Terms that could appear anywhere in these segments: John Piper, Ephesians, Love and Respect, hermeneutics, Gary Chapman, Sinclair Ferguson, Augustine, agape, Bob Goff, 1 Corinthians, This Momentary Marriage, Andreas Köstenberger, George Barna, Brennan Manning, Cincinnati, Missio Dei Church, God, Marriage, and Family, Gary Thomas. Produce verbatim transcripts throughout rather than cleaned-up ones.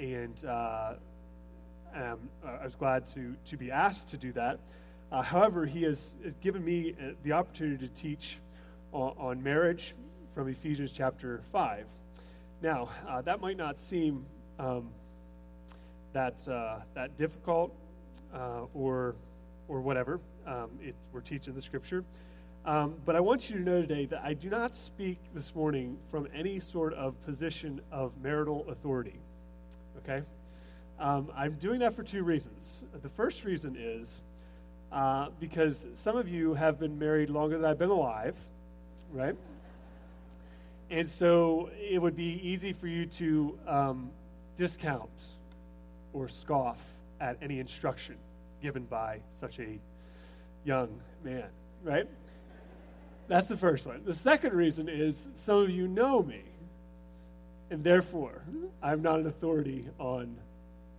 and uh, um, I was glad to to be asked to do that. Uh, however, he has given me the opportunity to teach on, on marriage from Ephesians chapter five. Now, uh, that might not seem um, that uh, that difficult uh, or or whatever. Um, it, we're teaching the Scripture. Um, but I want you to know today that I do not speak this morning from any sort of position of marital authority, okay? Um, I'm doing that for two reasons. The first reason is uh, because some of you have been married longer than I've been alive, right? And so it would be easy for you to um, discount or scoff at any instruction given by such a young man, right? That's the first one. The second reason is some of you know me, and therefore, I'm not an authority on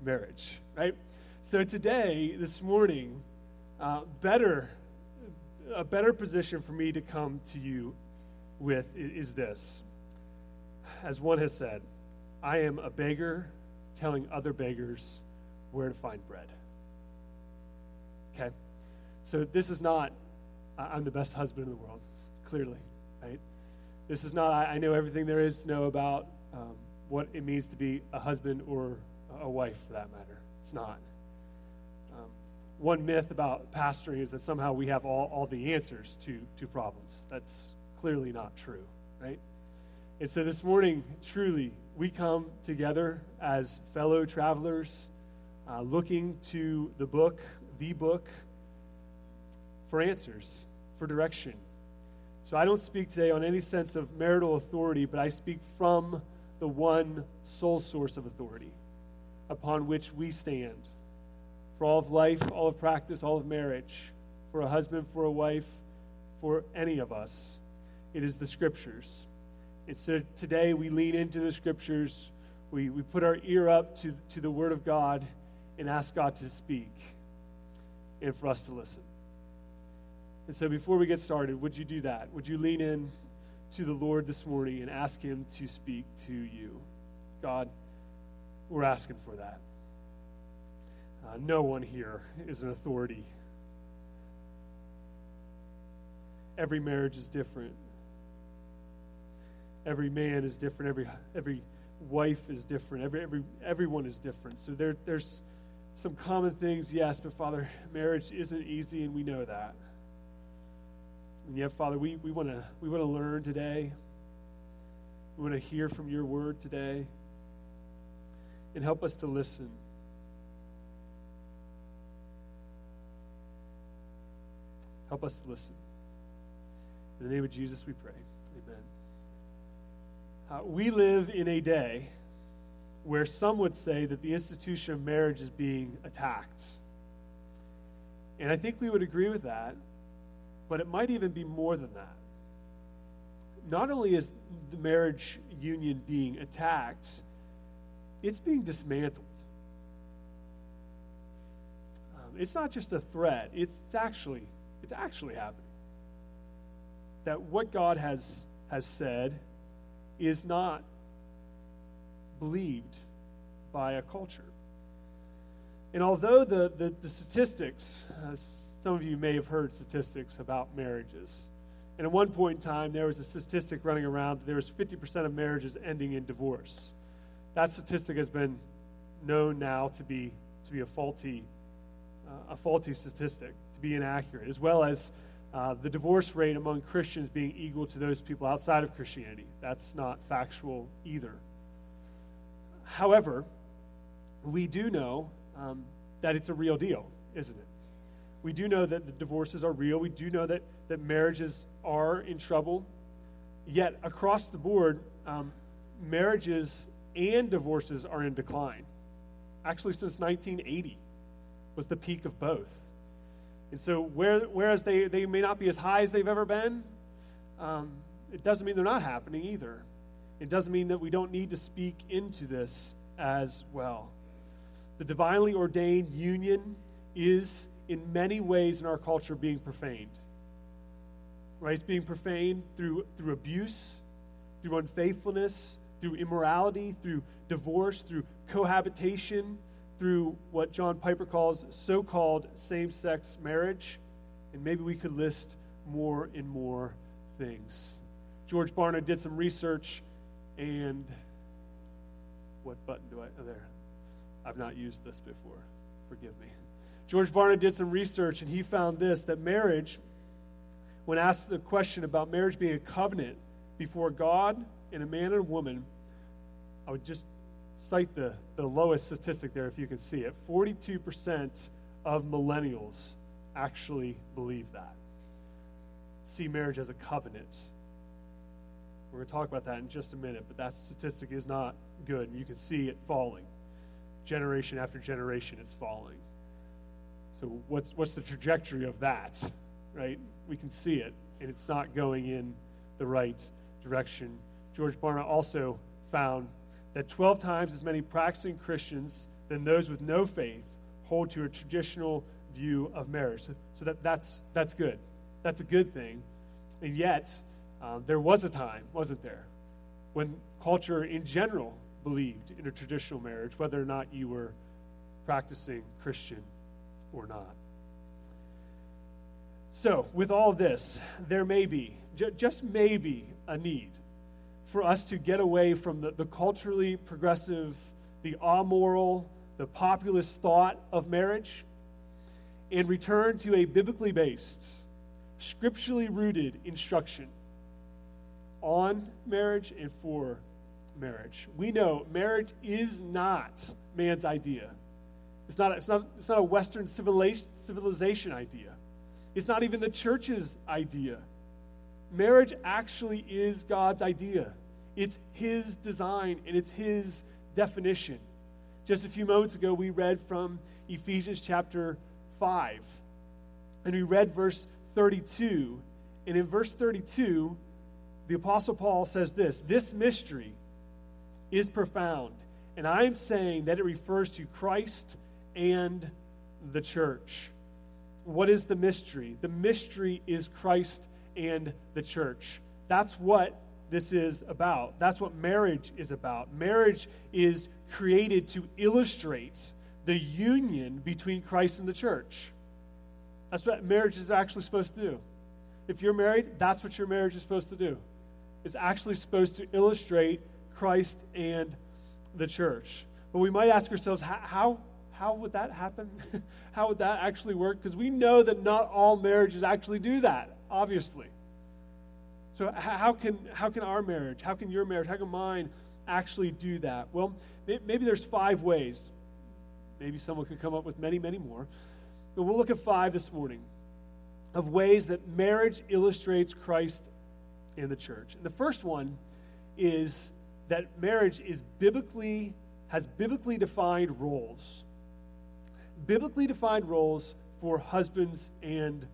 marriage, right? So today, this morning, uh, better, a better position for me to come to you with is this. As one has said, I am a beggar telling other beggars where to find bread. Okay? So this is not, I'm the best husband in the world. Clearly, right? This is not, I know everything there is to know about um, what it means to be a husband or a wife, for that matter. It's not. Um, one myth about pastoring is that somehow we have all, all the answers to, to problems. That's clearly not true, right? And so this morning, truly, we come together as fellow travelers, uh, looking to the book, the book, for answers, for direction. So I don't speak today on any sense of marital authority, but I speak from the one sole source of authority upon which we stand for all of life, all of practice, all of marriage, for a husband, for a wife, for any of us. It is the Scriptures. And so today we lean into the Scriptures, we, we put our ear up to, to the Word of God and ask God to speak and for us to listen. And so before we get started, would you do that? Would you lean in to the Lord this morning and ask Him to speak to you? God, we're asking for that. Uh, no one here is an authority. Every marriage is different. Every man is different. Every every wife is different. Every every everyone is different. So there there's some common things, yes, but Father, marriage isn't easy, and we know that. And yet, Father, we we want to we want to learn today. We want to hear from your word today. And help us to listen. Help us to listen. In the name of Jesus, we pray. Amen. Uh, we live in a day where some would say that the institution of marriage is being attacked. And I think we would agree with that. But it might even be more than that. Not only is the marriage union being attacked, it's being dismantled. Um, it's not just a threat. It's, it's actually it's actually happening. That what God has has said is not believed by a culture. And although the the, the statistics. Uh, Some of you may have heard statistics about marriages. And at one point in time, there was a statistic running around that there was fifty percent of marriages ending in divorce. That statistic has been known now to be to be a faulty, uh, a faulty statistic, to be inaccurate, as well as uh, the divorce rate among Christians being equal to those people outside of Christianity. That's not factual either. However, we do know um, that it's a real deal, isn't it? We do know that the divorces are real. We do know that, that marriages are in trouble. Yet, across the board, um, marriages and divorces are in decline. Actually, since nineteen eighty was the peak of both. And so, where, whereas they, they may not be as high as they've ever been, um, it doesn't mean they're not happening either. It doesn't mean that we don't need to speak into this as well. The divinely ordained union is in many ways in our culture being profaned, right? It's being profaned through through abuse, through unfaithfulness, through immorality, through divorce, through cohabitation, through what John Piper calls so-called same-sex marriage. And maybe we could list more and more things. George Barna did some research, and what button do I, oh, there. I've not used this before. Forgive me. George Barna did some research, and he found this, that marriage, when asked the question about marriage being a covenant before God and a man and a woman, I would just cite the, the lowest statistic there if you can see it. forty-two percent of millennials actually believe that. See marriage as a covenant. We're going to talk about that in just a minute, but that statistic is not good, and you can see it falling. Generation after generation, it's falling. So what's what's the trajectory of that, right? We can see it, and it's not going in the right direction. George Barna also found that twelve times as many practicing Christians than those with no faith hold to a traditional view of marriage. So, so that, that's that's good. That's a good thing. And yet, um, there was a time, wasn't there, when culture in general believed in a traditional marriage, whether or not you were practicing Christian or not. So, with all this, there may be, j- just maybe, a need for us to get away from the, the culturally progressive, the amoral, the populist thought of marriage, and return to a biblically based, scripturally rooted instruction on marriage and for marriage. We know marriage is not man's idea. It's not. It's not. It's not a Western civilization, civilization idea. It's not even the church's idea. Marriage actually is God's idea. It's His design, and it's His definition. Just a few moments ago, we read from Ephesians chapter five, and we read verse thirty-two. And in verse thirty-two, the Apostle Paul says this, "This mystery is profound, and I am saying that it refers to Christ and the church." What is the mystery? The mystery is Christ and the church. That's what this is about. That's what marriage is about. Marriage is created to illustrate the union between Christ and the church. That's what marriage is actually supposed to do. If you're married, that's what your marriage is supposed to do. It's actually supposed to illustrate Christ and the church. But we might ask ourselves, how How would that happen? How would that actually work? Because we know that not all marriages actually do that, obviously. So how can how can our marriage, how can your marriage, how can mine actually do that? Well, maybe there's five ways. Maybe someone could come up with many, many more. But we'll look at five this morning of ways that marriage illustrates Christ and the church. And the first one is that marriage is biblically has biblically defined roles. Biblically defined roles for husbands and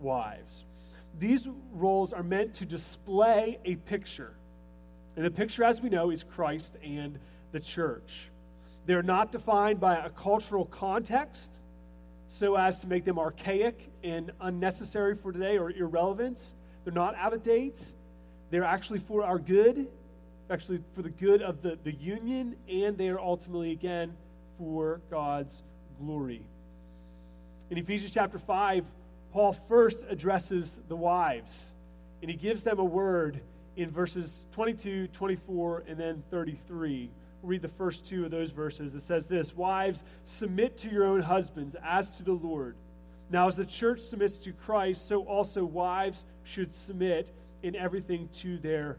wives. These roles are meant to display a picture. And the picture, as we know, is Christ and the church. They're not defined by a cultural context so as to make them archaic and unnecessary for today or irrelevant. They're not out of date. They're actually for our good, actually for the good of the, the union, and they are ultimately, again, for God's glory. In Ephesians chapter five, Paul first addresses the wives, and he gives them a word in verses twenty-two, twenty-four, and then thirty-three. We'll read the first two of those verses. It says this, "Wives, submit to your own husbands as to the Lord. Now as the church submits to Christ, so also wives should submit in everything to their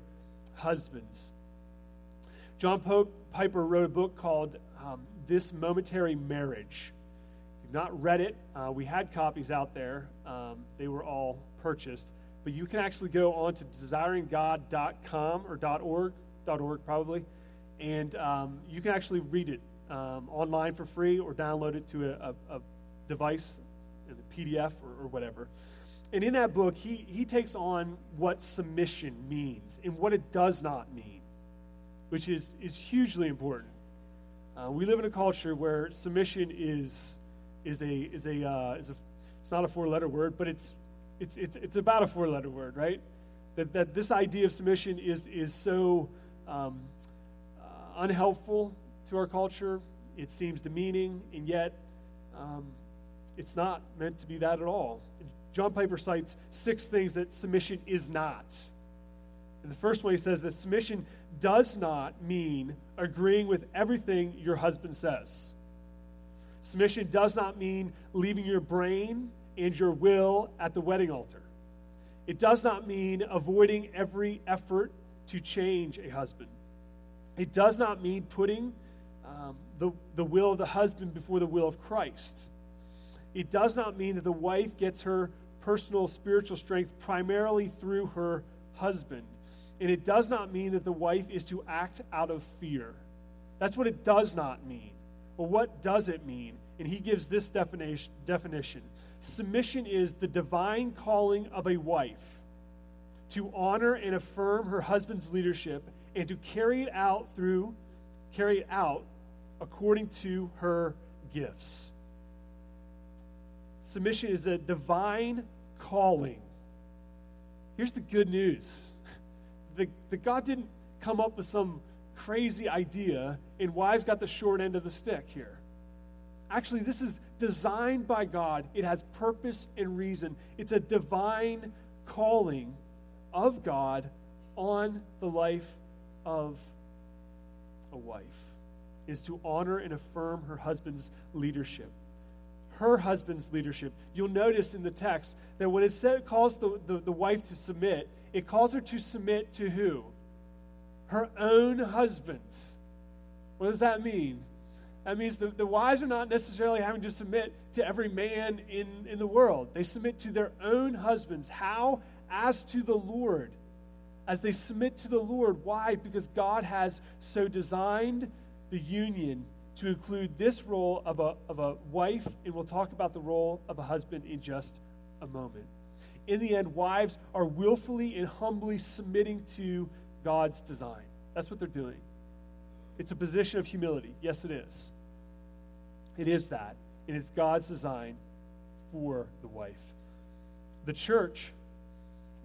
husbands." John Piper wrote a book called um, This Momentary Marriage. If you've not read it, uh, we had copies out there. Um, they were all purchased. But you can actually go on to desiring god dot com or .org, .org probably, and um, you can actually read it um, online for free or download it to a, a, a device, a P D F or, or whatever. And in that book, he he takes on what submission means and what it does not mean, which is, is hugely important. Uh, we live in a culture where submission is is a is a uh, is a it's not a four-letter word, but it's it's it's it's about a four-letter word, right? That that this idea of submission is is so um, unhelpful to our culture. It seems demeaning, and yet um, it's not meant to be that at all. John Piper cites six things that submission is not. And the first one, he says that submission does not mean agreeing with everything your husband says. Submission does not mean leaving your brain and your will at the wedding altar. It does not mean avoiding every effort to change a husband. It does not mean putting um, the, the will of the husband before the will of Christ. It does not mean that the wife gets her personal spiritual strength primarily through her husband. And it does not mean that the wife is to act out of fear. That's what it does not mean. Well, what does it mean? And he gives this definition. definition. Submission is the divine calling of a wife to honor and affirm her husband's leadership and to carry it out through, carry it out according to her gifts. Submission is a divine calling. Here's the good news. The, the God didn't come up with some crazy idea, and wives got the short end of the stick here. Actually, this is designed by God. It has purpose and reason. It's a divine calling of God on the life of a wife, is to honor and affirm her husband's leadership. Her husband's leadership. You'll notice in the text that when it said, calls the, the, the wife to submit, it calls her to submit to who? Her own husbands. What does that mean? That means the, the wives are not necessarily having to submit to every man in, in the world. They submit to their own husbands. How? As to the Lord. As they submit to the Lord. Why? Because God has so designed the union to include this role of a, of a wife, and we'll talk about the role of a husband in just a moment. In the end, wives are willfully and humbly submitting to God's design. That's what they're doing. It's a position of humility. Yes, it is. It is that, and it's God's design for the wife. The church,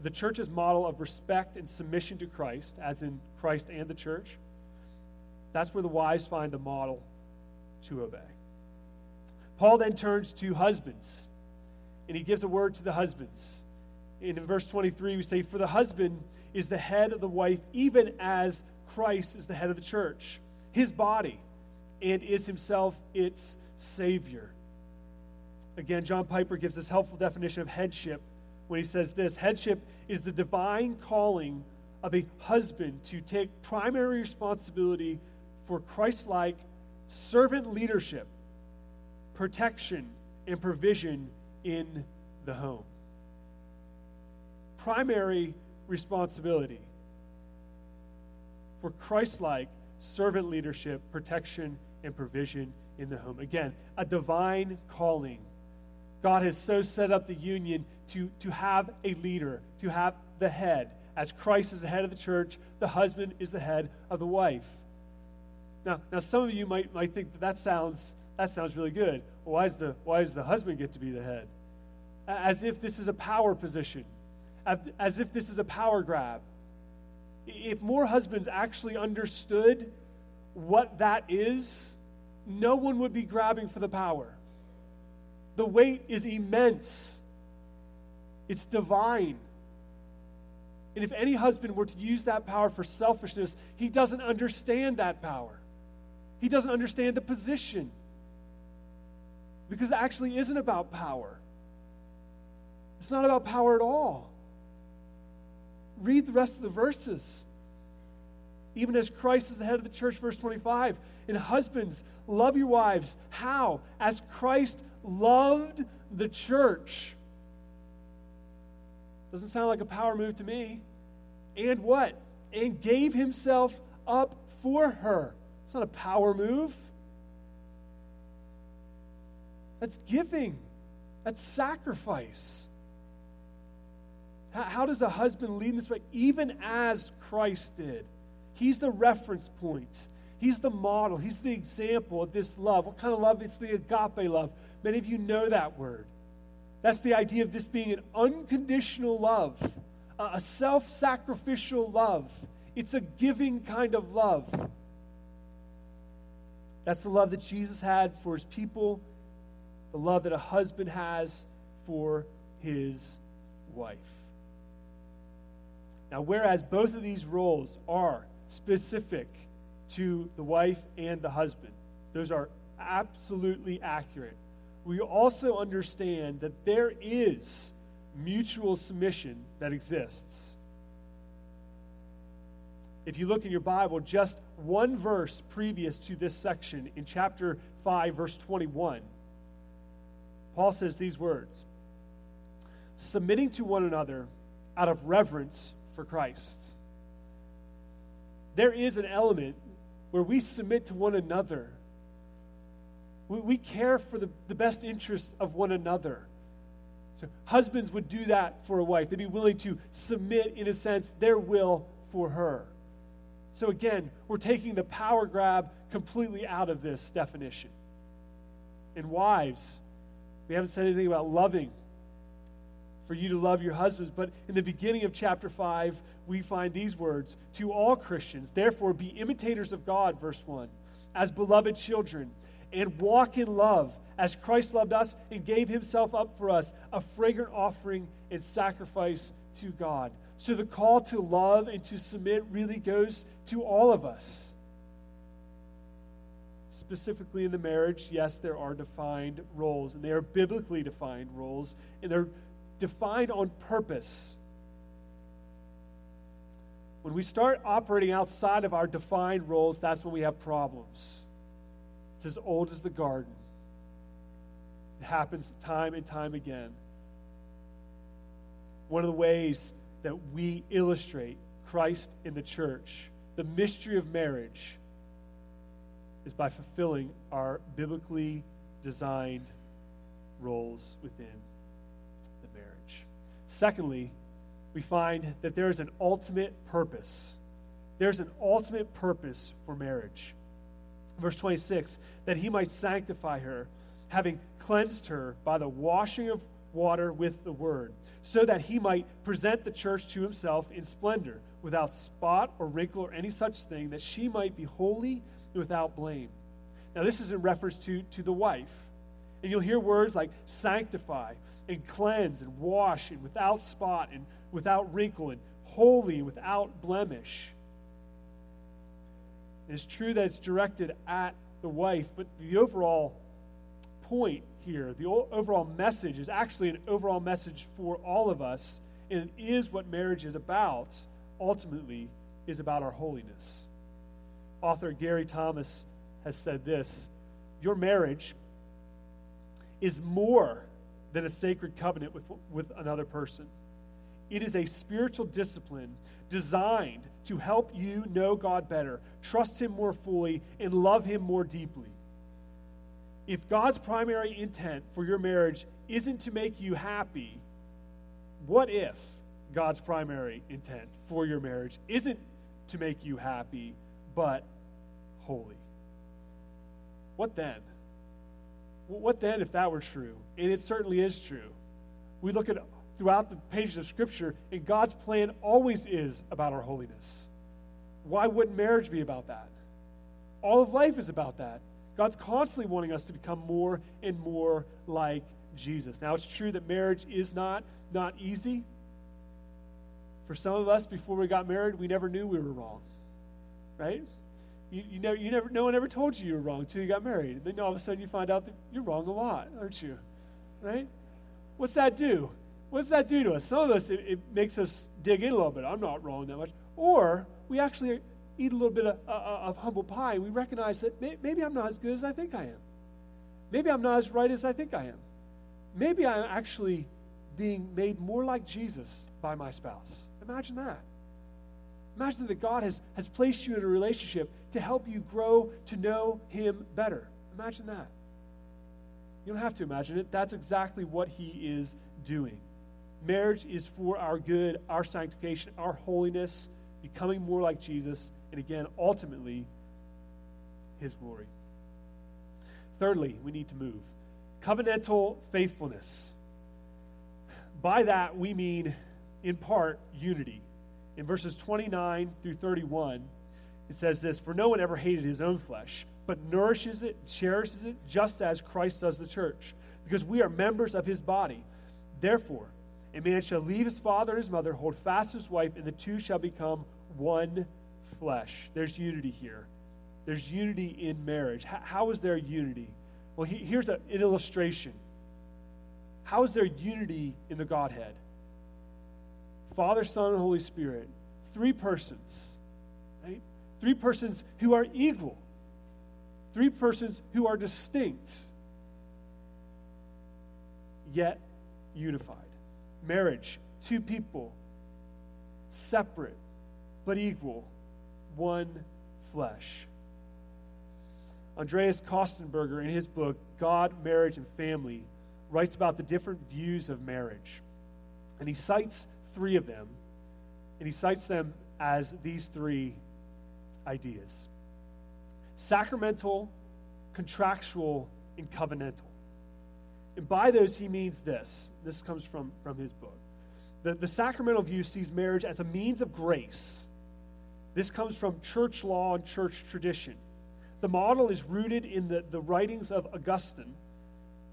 the church's model of respect and submission to Christ, as in Christ and the church, that's where the wives find the model to obey. Paul then turns to husbands, and he gives a word to the husbands. And in verse twenty-three, we say, "For the husband is the head of the wife, even as Christ is the head of the church, his body, and is himself its Savior." Again, John Piper gives this helpful definition of headship when he says this: headship is the divine calling of a husband to take primary responsibility for Christ-like servant leadership, protection, and provision in the home. Primary responsibility for Christ-like servant leadership, protection, and provision in the home. Again, a divine calling. God has so set up the union to, to have a leader, to have the head. As Christ is the head of the church, the husband is the head of the wife. Now, now some of you might might think that, that sounds that sounds really good. Well, why is the why does the husband get to be the head? As if this is a power position, as if this is a power grab. If more husbands actually understood what that is, no one would be grabbing for the power. The weight is immense. It's divine. And if any husband were to use that power for selfishness, he doesn't understand that power. He doesn't understand the position. Because it actually isn't about power. It's not about power at all. Read the rest of the verses. Even as Christ is the head of the church, verse twenty-five. And husbands, love your wives. How? As Christ loved the church. Doesn't sound like a power move to me. And what? And gave himself up for her. It's not a power move. That's giving. That's sacrifice. How, how does a husband lead in this way? Even as Christ did. He's the reference point. He's the model. He's the example of this love. What kind of love? It's the agape love. Many of you know that word. That's the idea of this being an unconditional love, a self-sacrificial love. It's a giving kind of love. That's the love that Jesus had for his people, the love that a husband has for his wife. Now, whereas both of these roles are specific to the wife and the husband, those are absolutely accurate, we also understand that there is mutual submission that exists. If you look in your Bible, just one verse previous to this section, in chapter five, verse twenty-one, Paul says these words, "Submitting to one another out of reverence for Christ." There is an element where we submit to one another. We, we care for the, the best interests of one another. So husbands would do that for a wife. They'd be willing to submit, in a sense, their will for her. So again, we're taking the power grab completely out of this definition. And wives, we haven't said anything about loving, for you to love your husbands. But in the beginning of chapter five, we find these words, "To all Christians, therefore be imitators of God," verse one, "as beloved children, and walk in love, as Christ loved us and gave himself up for us, a fragrant offering and sacrifice to God." So the call to love and to submit really goes to all of us. Specifically in the marriage, yes, there are defined roles, and they are biblically defined roles, and they're defined on purpose. When we start operating outside of our defined roles, that's when we have problems. It's as old as the garden. It happens time and time again. One of the ways that we illustrate Christ in the church, the mystery of marriage, is by fulfilling our biblically designed roles within the marriage. Secondly, we find that there is an ultimate purpose. There's an ultimate purpose for marriage. Verse twenty-six, "that he might sanctify her, having cleansed her by the washing of water with the word, so that he might present the church to himself in splendor, without spot or wrinkle or any such thing, that she might be holy and without blame." Now, this is in reference to, to the wife. And you'll hear words like sanctify and cleanse and wash and without spot and without wrinkle and holy and without blemish. And it's true that it's directed at the wife, but the overall point here, the overall message is actually an overall message for all of us, and it is what marriage is about, ultimately, is about our holiness. Author Gary Thomas has said this, "Your marriage is more than a sacred covenant with, with another person. It is a spiritual discipline designed to help you know God better, trust him more fully, and love him more deeply. If God's primary intent for your marriage isn't to make you happy, what if God's primary intent for your marriage isn't to make you happy, but holy? What then? What then if that were true?" And it certainly is true. We look at throughout the pages of Scripture, and God's plan always is about our holiness. Why wouldn't marriage be about that? All of life is about that. God's constantly wanting us to become more and more like Jesus. Now, it's true that marriage is not, not easy. For some of us, before we got married, we never knew we were wrong, right? You, you know, you never, no one ever told you you were wrong until you got married. And then all of a sudden you find out that you're wrong a lot, aren't you? Right? What's that do? What does that do to us? Some of us, it, it makes us dig in a little bit. I'm not wrong that much. Or we actually eat a little bit of, uh, of humble pie, we recognize that may, maybe I'm not as good as I think I am. Maybe I'm not as right as I think I am. Maybe I'm actually being made more like Jesus by my spouse. Imagine that. Imagine that God has, has placed you in a relationship to help you grow to know him better. Imagine that. You don't have to imagine it. That's exactly what he is doing. Marriage is for our good, our sanctification, our holiness, becoming more like Jesus, and again, ultimately, his glory. Thirdly, we need to move. Covenantal faithfulness. By that, we mean, in part, unity. In verses twenty-nine through thirty-one, it says this, "For no one ever hated his own flesh, but nourishes it, cherishes it, just as Christ does the church, because we are members of his body. Therefore, a man shall leave his father and his mother, hold fast his wife, and the two shall become one flesh. There's unity here. There's unity in marriage. How, how is there unity? Well, he, here's a, an illustration. How is there unity in the Godhead? Father, Son, and Holy Spirit. Three persons, right? Three persons who are equal. Three persons who are distinct, yet unified. Marriage, two people, separate, but equal, one flesh. Andreas Köstenberger, in his book, God, Marriage, and Family, writes about the different views of marriage. And he cites three of them, and he cites them as these three ideas: sacramental, contractual, and covenantal. And by those, he means this. This comes from, from his book. The, the sacramental view sees marriage as a means of grace. This comes from church law and church tradition. The model is rooted in the, the writings of Augustine,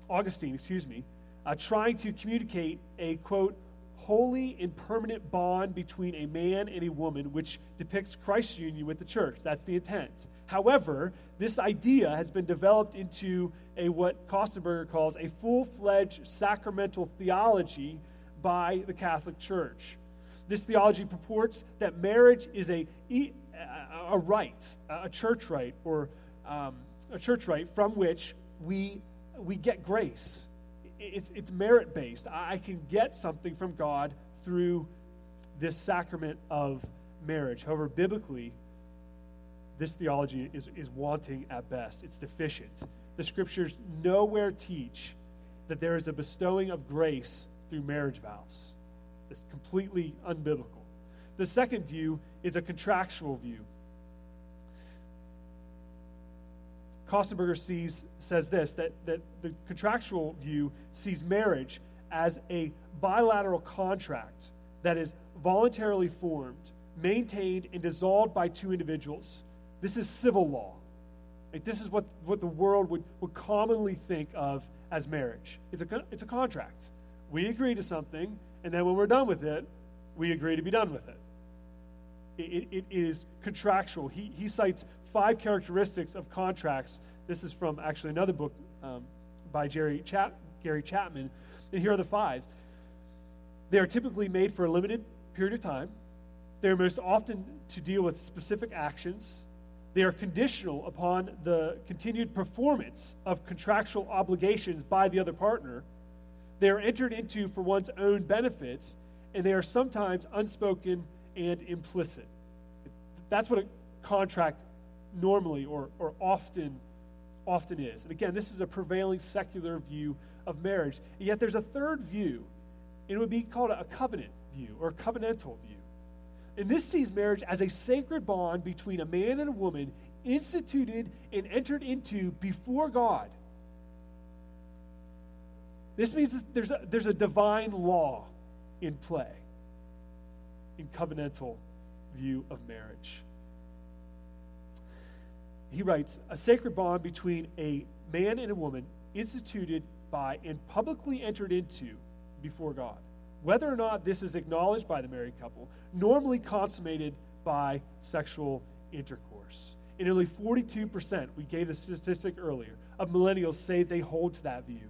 Augustine, excuse me, uh, trying to communicate a, quote, holy and permanent bond between a man and a woman, which depicts Christ's union with the church. That's the intent. However, this idea has been developed into a what Köstenberger calls a full-fledged sacramental theology by the Catholic Church. This theology purports that marriage is a a right, a church right, or um, a church right from which we we get grace. It's it's merit-based. I can get something from God through this sacrament of marriage. However, biblically, this theology is, is wanting at best. It's deficient. The scriptures nowhere teach that there is a bestowing of grace through marriage vows. It's completely unbiblical. The second view is a contractual view. Köstenberger sees, says this, that, that the contractual view sees marriage as a bilateral contract that is voluntarily formed, maintained, and dissolved by two individuals. This is civil law. Like, this is what, what the world would, would commonly think of as marriage. It's a, it's a contract. We agree to something, and then when we're done with it, we agree to be done with it. It, it, it is contractual. He, he cites five characteristics of contracts. This is from actually another book um, by Jerry Chap- Gary Chapman. And here are the five. They are typically made for a limited period of time. They are most often to deal with specific actions. They are conditional upon the continued performance of contractual obligations by the other partner. They are entered into for one's own benefit, and they are sometimes unspoken and implicit. That's what a contract normally or, or often, often is. And again, this is a prevailing secular view of marriage. And yet there's a third view, and it would be called a covenant view or a covenantal view. And this sees marriage as a sacred bond between a man and a woman instituted and entered into before God. This means there's a, there's a divine law in play in covenantal view of marriage. He writes, a sacred bond between a man and a woman instituted by and publicly entered into before God. Whether or not this is acknowledged by the married couple, normally consummated by sexual intercourse. And nearly forty-two percent, we gave the statistic earlier, of millennials say they hold to that view.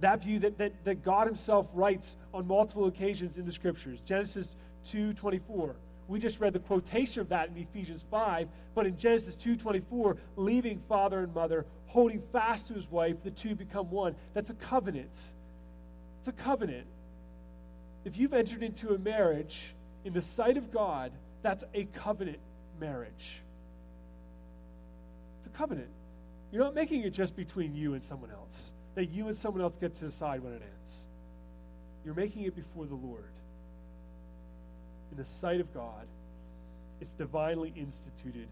That view that, that, that God himself writes on multiple occasions in the scriptures. Genesis two twenty-four. We just read the quotation of that in Ephesians five, but in Genesis two twenty-four, leaving father and mother, holding fast to his wife, the two become one. That's a covenant. It's a covenant. If you've entered into a marriage in the sight of God, that's a covenant marriage. It's a covenant. You're not making it just between you and someone else, that you and someone else get to decide when it ends. You're making it before the Lord. In the sight of God, it's divinely instituted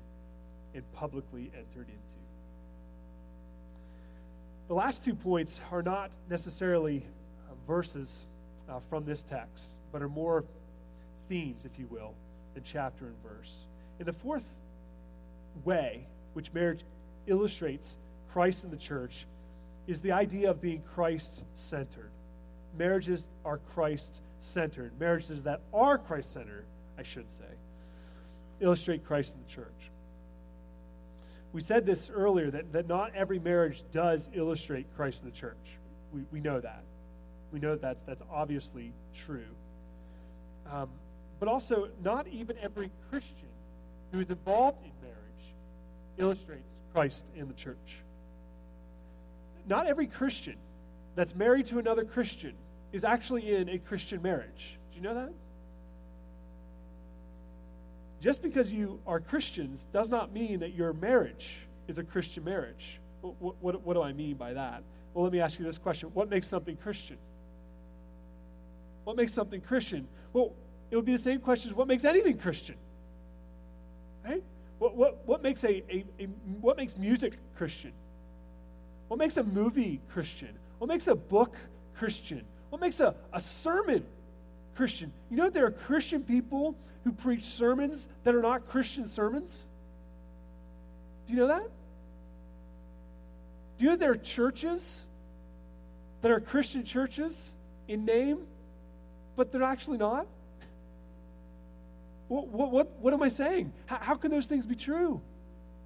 and publicly entered into. The last two points are not necessarily uh, verses Uh, from this text, but are more themes, if you will, than chapter and verse. And the fourth way which marriage illustrates Christ in the church is the idea of being Christ-centered. Marriages are Christ-centered. Marriages that are Christ-centered, I should say, illustrate Christ in the church. We said this earlier, that, that not every marriage does illustrate Christ in the church. We we know that. We know that that's, that's obviously true. Um, but also, not even every Christian who is involved in marriage illustrates Christ in the church. Not every Christian that's married to another Christian is actually in a Christian marriage. Do you know that? Just because you are Christians does not mean that your marriage is a Christian marriage. What, what, what do I mean by that? Well, let me ask you this question. What makes something Christian? What makes something Christian? Well, it would be the same question as what makes anything Christian? Right? What what what makes a, a, a what makes music Christian? What makes a movie Christian? What makes a book Christian? What makes a, a sermon Christian? You know there are Christian people who preach sermons that are not Christian sermons? Do you know that? Do you know there are churches that are Christian churches in name, but they're actually not? What what what, what am I saying? How, how can those things be true?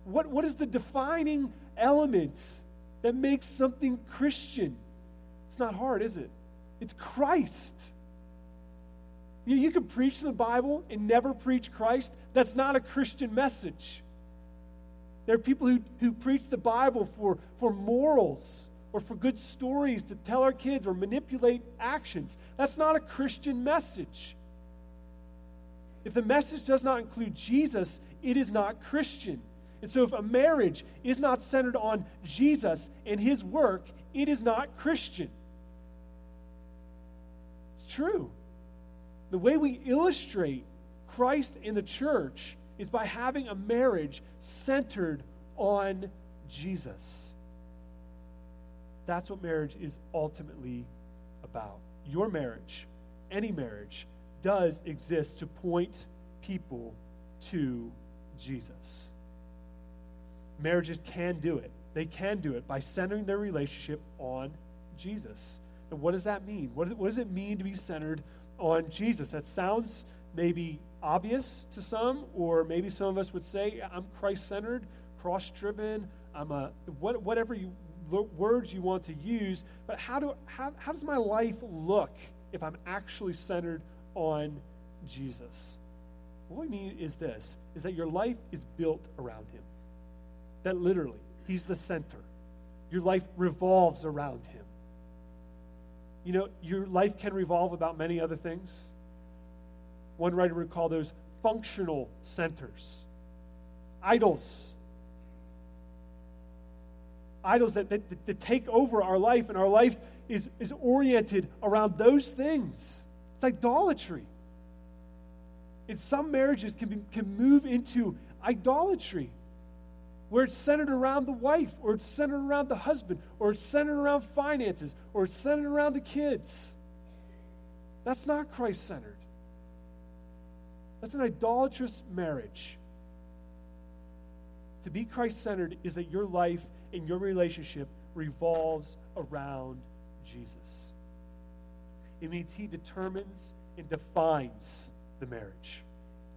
What what is the defining element that makes something Christian? It's not hard, is it? It's Christ. You, you can preach the Bible and never preach Christ. That's not a Christian message. There are people who, who preach the Bible for, for morals or for good stories to tell our kids or manipulate actions. That's not a Christian message. If the message does not include Jesus, it is not Christian. And so if a marriage is not centered on Jesus and his work, it is not Christian. It's true. The way we illustrate Christ in the church is by having a marriage centered on Jesus. That's what marriage is ultimately about. Your marriage, any marriage, does exist to point people to Jesus. Marriages can do it. They can do it by centering their relationship on Jesus. And what does that mean? What, what does it mean to be centered on Jesus? That sounds maybe obvious to some, or maybe some of us would say, I'm Christ-centered, cross-driven, I'm a what, whatever you, words you want to use, but how do how, how does my life look if I'm actually centered on Jesus? What we mean is this, is that your life is built around him. That literally, he's the center. Your life revolves around him. You know, your life can revolve about many other things. One writer would call those functional centers. Idols. Idols that, that, that take over our life, and our life is, is oriented around those things. It's idolatry. And some marriages can, be, can move into idolatry, where it's centered around the wife, or it's centered around the husband, or it's centered around finances, or it's centered around the kids. That's not Christ-centered. That's an idolatrous marriage. To be Christ-centered is that your life and your relationship revolves around Jesus. It means he determines and defines the marriage.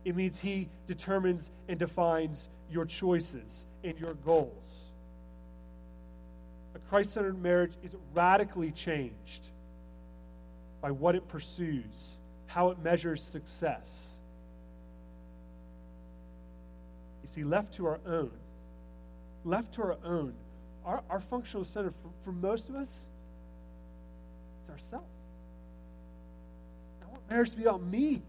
It means he determines and defines your choices and your goals. A Christ-centered marriage is radically changed by what it pursues, how it measures success. You see, left to our own, left to our own, our, our functional center for, for most of us, it's ourselves. I want marriage to be about me.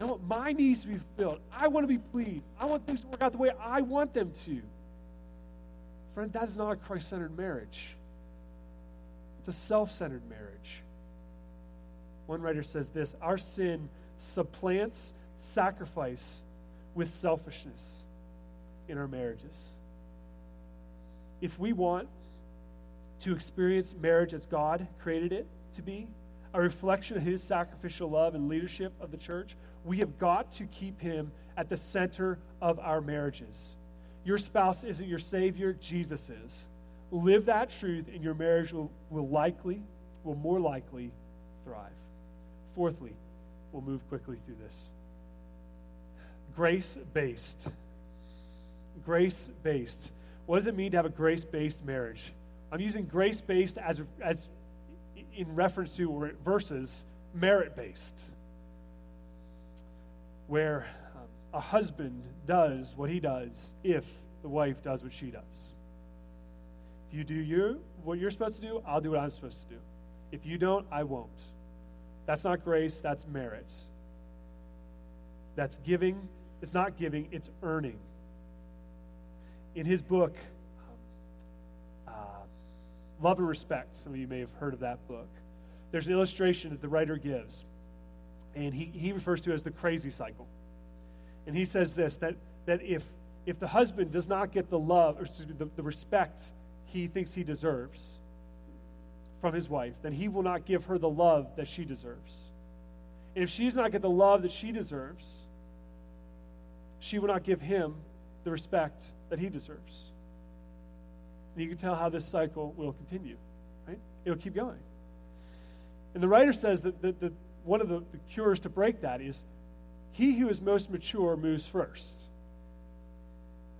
I want my needs to be fulfilled. I want to be pleased. I want things to work out the way I want them to. Friend, that is not a Christ-centered marriage. It's a self-centered marriage. One writer says this, our sin supplants sacrifice with selfishness in our marriages. If we want to experience marriage as God created it to be, a reflection of his sacrificial love and leadership of the church, we have got to keep him at the center of our marriages. Your spouse isn't your Savior, Jesus is. Live that truth, and your marriage will, will likely, will more likely thrive. Fourthly, we'll move quickly through this. Grace-based. Grace-based. What does it mean to have a grace-based marriage? I'm using grace-based as as in reference to versus merit-based, where um, a husband does what he does if the wife does what she does. If you do you what you're supposed to do, I'll do what I'm supposed to do. If you don't, I won't. That's not grace, that's merit. That's giving. It's not giving, it's earning. In his book, um, uh, Love and Respect, some of you may have heard of that book, there's an illustration that the writer gives, and he, he refers to it as the crazy cycle. And he says this, that, that if, if the husband does not get the love, or excuse me, the, the respect he thinks he deserves from his wife, then he will not give her the love that she deserves. And if she does not get the love that she deserves, she will not give him the respect that he deserves. And you can tell how this cycle will continue, right? It'll keep going. And the writer says that the, the, one of the, the cures to break that is he who is most mature moves first,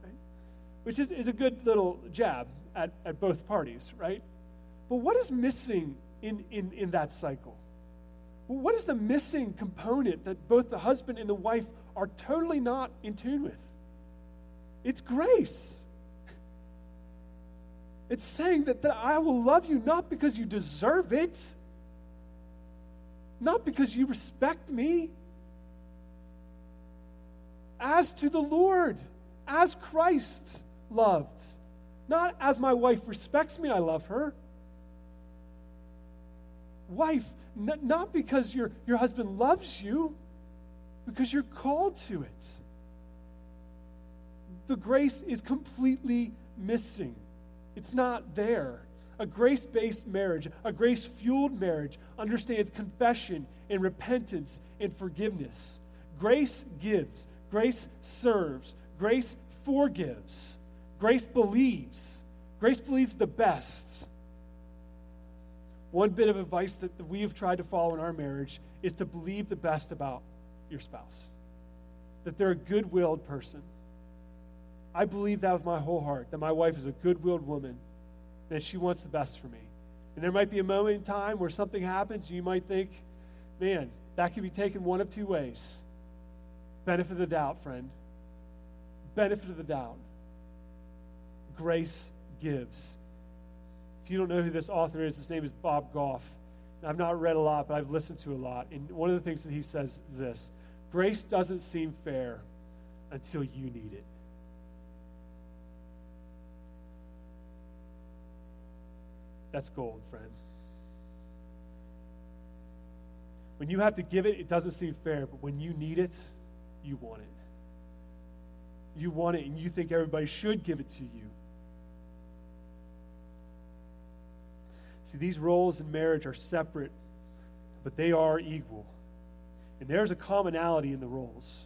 right? Which is, is a good little jab at, at both parties, right? But what is missing in, in, in that cycle? Well, what is the missing component that both the husband and the wife are totally not in tune with? It's grace. It's saying that, that I will love you not because you deserve it, not because you respect me, as to the Lord, as Christ loved, not as my wife respects me, I love her. Wife, n- not because your, your husband loves you, because you're called to it. The grace is completely missing. It's not there. A grace-based marriage, a grace-fueled marriage, understands confession and repentance and forgiveness. Grace gives. Grace serves. Grace forgives. Grace believes. Grace believes the best. One bit of advice that we have tried to follow in our marriage is to believe the best about your spouse, that they're a good-willed person. I believe that with my whole heart, that my wife is a good-willed woman, that she wants the best for me. And there might be a moment in time where something happens, and you might think, man, that could be taken one of two ways. Benefit of the doubt, friend. Benefit of the doubt. Grace gives. If you don't know who this author is, his name is Bob Goff. I've not read a lot, but I've listened to a lot. And one of the things that he says is this: grace doesn't seem fair until you need it. That's gold, friend. When you have to give it, it doesn't seem fair, but when you need it, you want it. You want it, and you think everybody should give it to you. See, these roles in marriage are separate, but they are equal. And there's a commonality in the roles.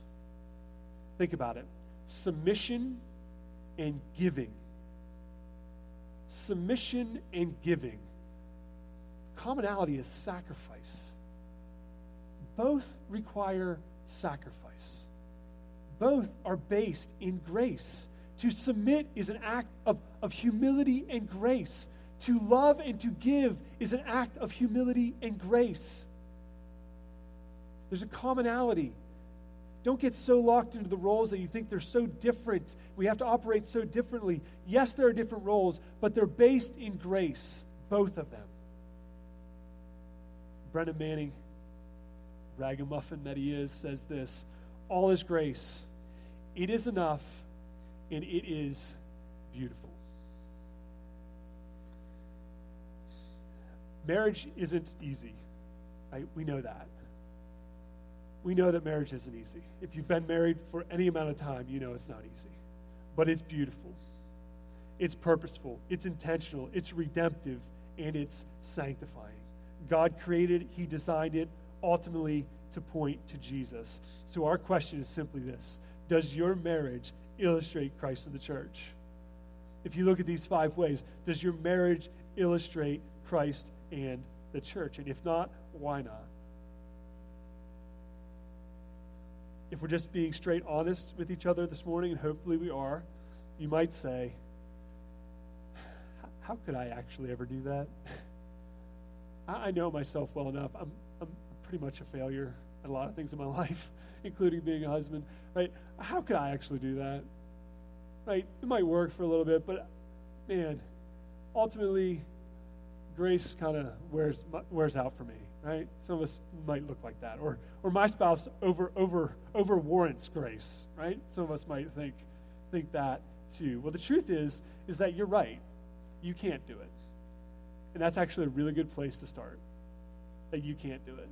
Think about it. Submission and giving. Submission and giving. Commonality is sacrifice. Both require sacrifice. Both are based in grace. To submit is an act of, of humility and grace. To love and to give is an act of humility and grace. There's a commonality. Don't get so locked into the roles that you think they're so different. We have to operate so differently. Yes, there are different roles, but they're based in grace, both of them. Brennan Manning, ragamuffin that he is, says this: all is grace. It is enough, and it is beautiful. Marriage isn't easy, right? We know that. We know that marriage isn't easy. If you've been married for any amount of time, you know it's not easy. But it's beautiful. It's purposeful. It's intentional. It's redemptive. And it's sanctifying. God created it. He designed it ultimately to point to Jesus. So our question is simply this: does your marriage illustrate Christ to the church? If you look at these five ways, does your marriage illustrate Christ and the church? And if not, why not? If we're just being straight honest with each other this morning, and hopefully we are, you might say, how could I actually ever do that? I know myself well enough. I'm, I'm pretty much a failure at a lot of things in my life, including being a husband, right? How could I actually do that? Right? It might work for a little bit, but man, ultimately, grace kind of wears wears out for me, right? Some of us might look like that, or or my spouse over over over warrants grace, right? Some of us might think think that too. Well, the truth is is that you're right. You can't do it, and that's actually a really good place to start. That you can't do it.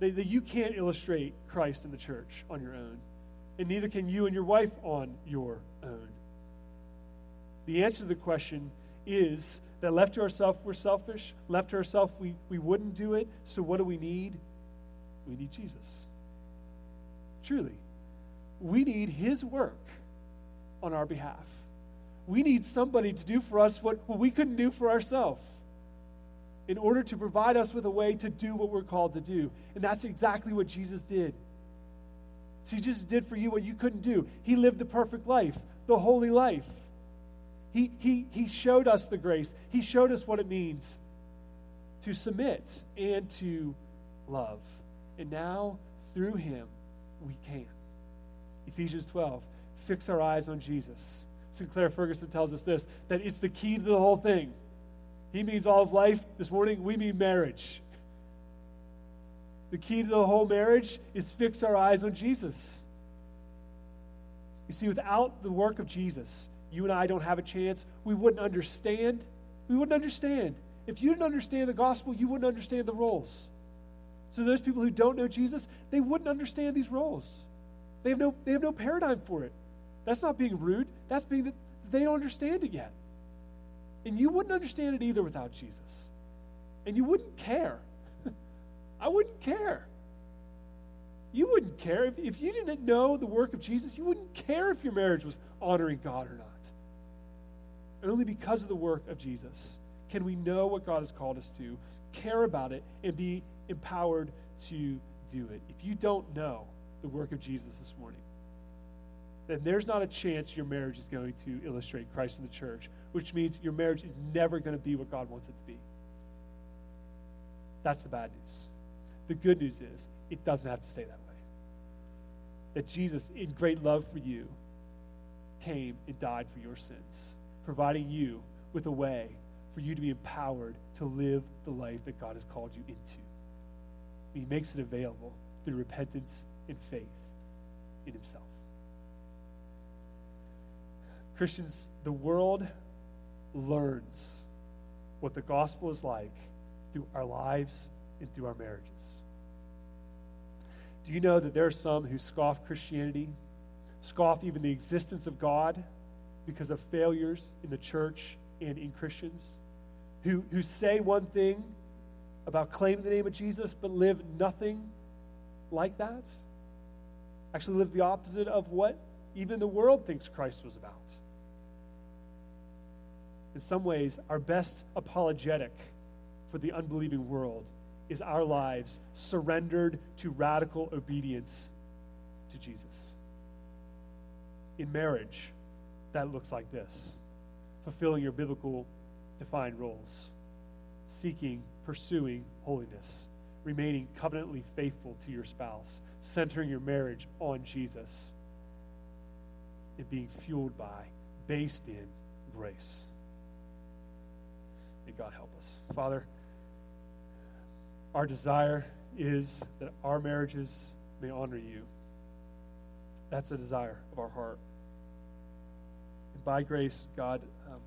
That, that you can't illustrate Christ in the church on your own, and neither can you and your wife on your own. The answer to the question is that left to ourselves, we're selfish. Left to ourselves, we, we wouldn't do it. So what do we need? We need Jesus. Truly. We need his work on our behalf. We need somebody to do for us what, what we couldn't do for ourselves in order to provide us with a way to do what we're called to do. And that's exactly what Jesus did. So he just did for you what you couldn't do. He lived the perfect life, the holy life. He, he, he showed us the grace. He showed us what it means to submit and to love. And now, through him, we can. Ephesians twelve, fix our eyes on Jesus. Sinclair Ferguson tells us this, that it's the key to the whole thing. He means all of life. This morning, we mean marriage. The key to the whole marriage is fix our eyes on Jesus. You see, without the work of Jesus, you and I don't have a chance. We wouldn't understand. We wouldn't understand. If you didn't understand the gospel, you wouldn't understand the roles. So those people who don't know Jesus, they wouldn't understand these roles. They have no, they have no paradigm for it. That's not being rude. That's being that they don't understand it yet. And you wouldn't understand it either without Jesus. And you wouldn't care. I wouldn't care. You wouldn't care. If, if you didn't know the work of Jesus, you wouldn't care if your marriage was honoring God or not. And only because of the work of Jesus can we know what God has called us to, care about it, and be empowered to do it. If you don't know the work of Jesus this morning, then there's not a chance your marriage is going to illustrate Christ in the church, which means your marriage is never going to be what God wants it to be. That's the bad news. The good news is it doesn't have to stay that way. That Jesus, in great love for you, came and died for your sins, providing you with a way for you to be empowered to live the life that God has called you into. He makes it available through repentance and faith in himself. Christians, the world learns what the gospel is like through our lives and through our marriages. Do you know that there are some who scoff Christianity, scoff even the existence of God because of failures in the church and in Christians, who, who say one thing about claiming the name of Jesus but live nothing like that? Actually live the opposite of what even the world thinks Christ was about. In some ways, our best apologetic for the unbelieving world is our lives surrendered to radical obedience to Jesus. In marriage, that looks like this: fulfilling your biblical defined roles, seeking, pursuing holiness, remaining covenantally faithful to your spouse, centering your marriage on Jesus, and being fueled by, based in grace. May God help us. Father, our desire is that our marriages may honor you. That's a desire of our heart. And by grace, God, um,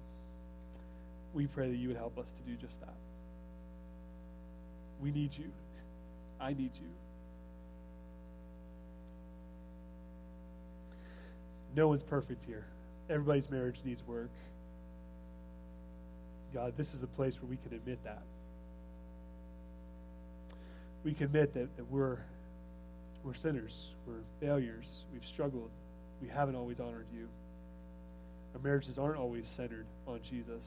we pray that you would help us to do just that. We need you. I need you. No one's perfect here. Everybody's marriage needs work. God, this is the place where we can admit that. We commit that, that we're, we're sinners, we're failures, we've struggled, we haven't always honored you. Our marriages aren't always centered on Jesus.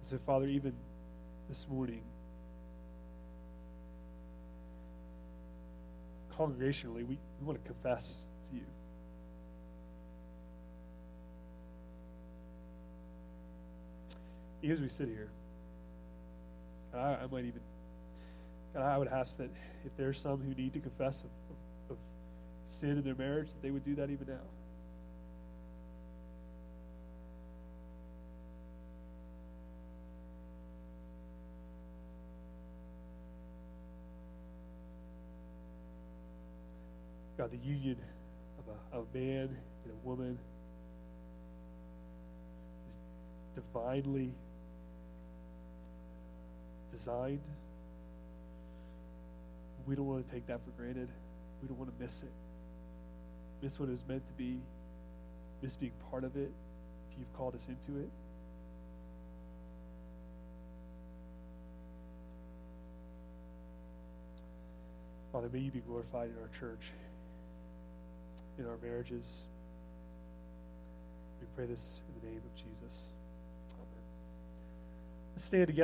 And so, Father, even this morning, congregationally, we, we want to confess to you. Even as we sit here, God, I, I might even, God, I would ask that if there's some who need to confess of, of, of sin in their marriage, that they would do that even now. God, the union of a, of a man and a woman is divinely designed. We don't want to take that for granted. We don't want to miss it. Miss what it was meant to be. Miss being part of it if you've called us into it. Father, may you be glorified in our church, in our marriages. We pray this in the name of Jesus. Amen. Let's stand together.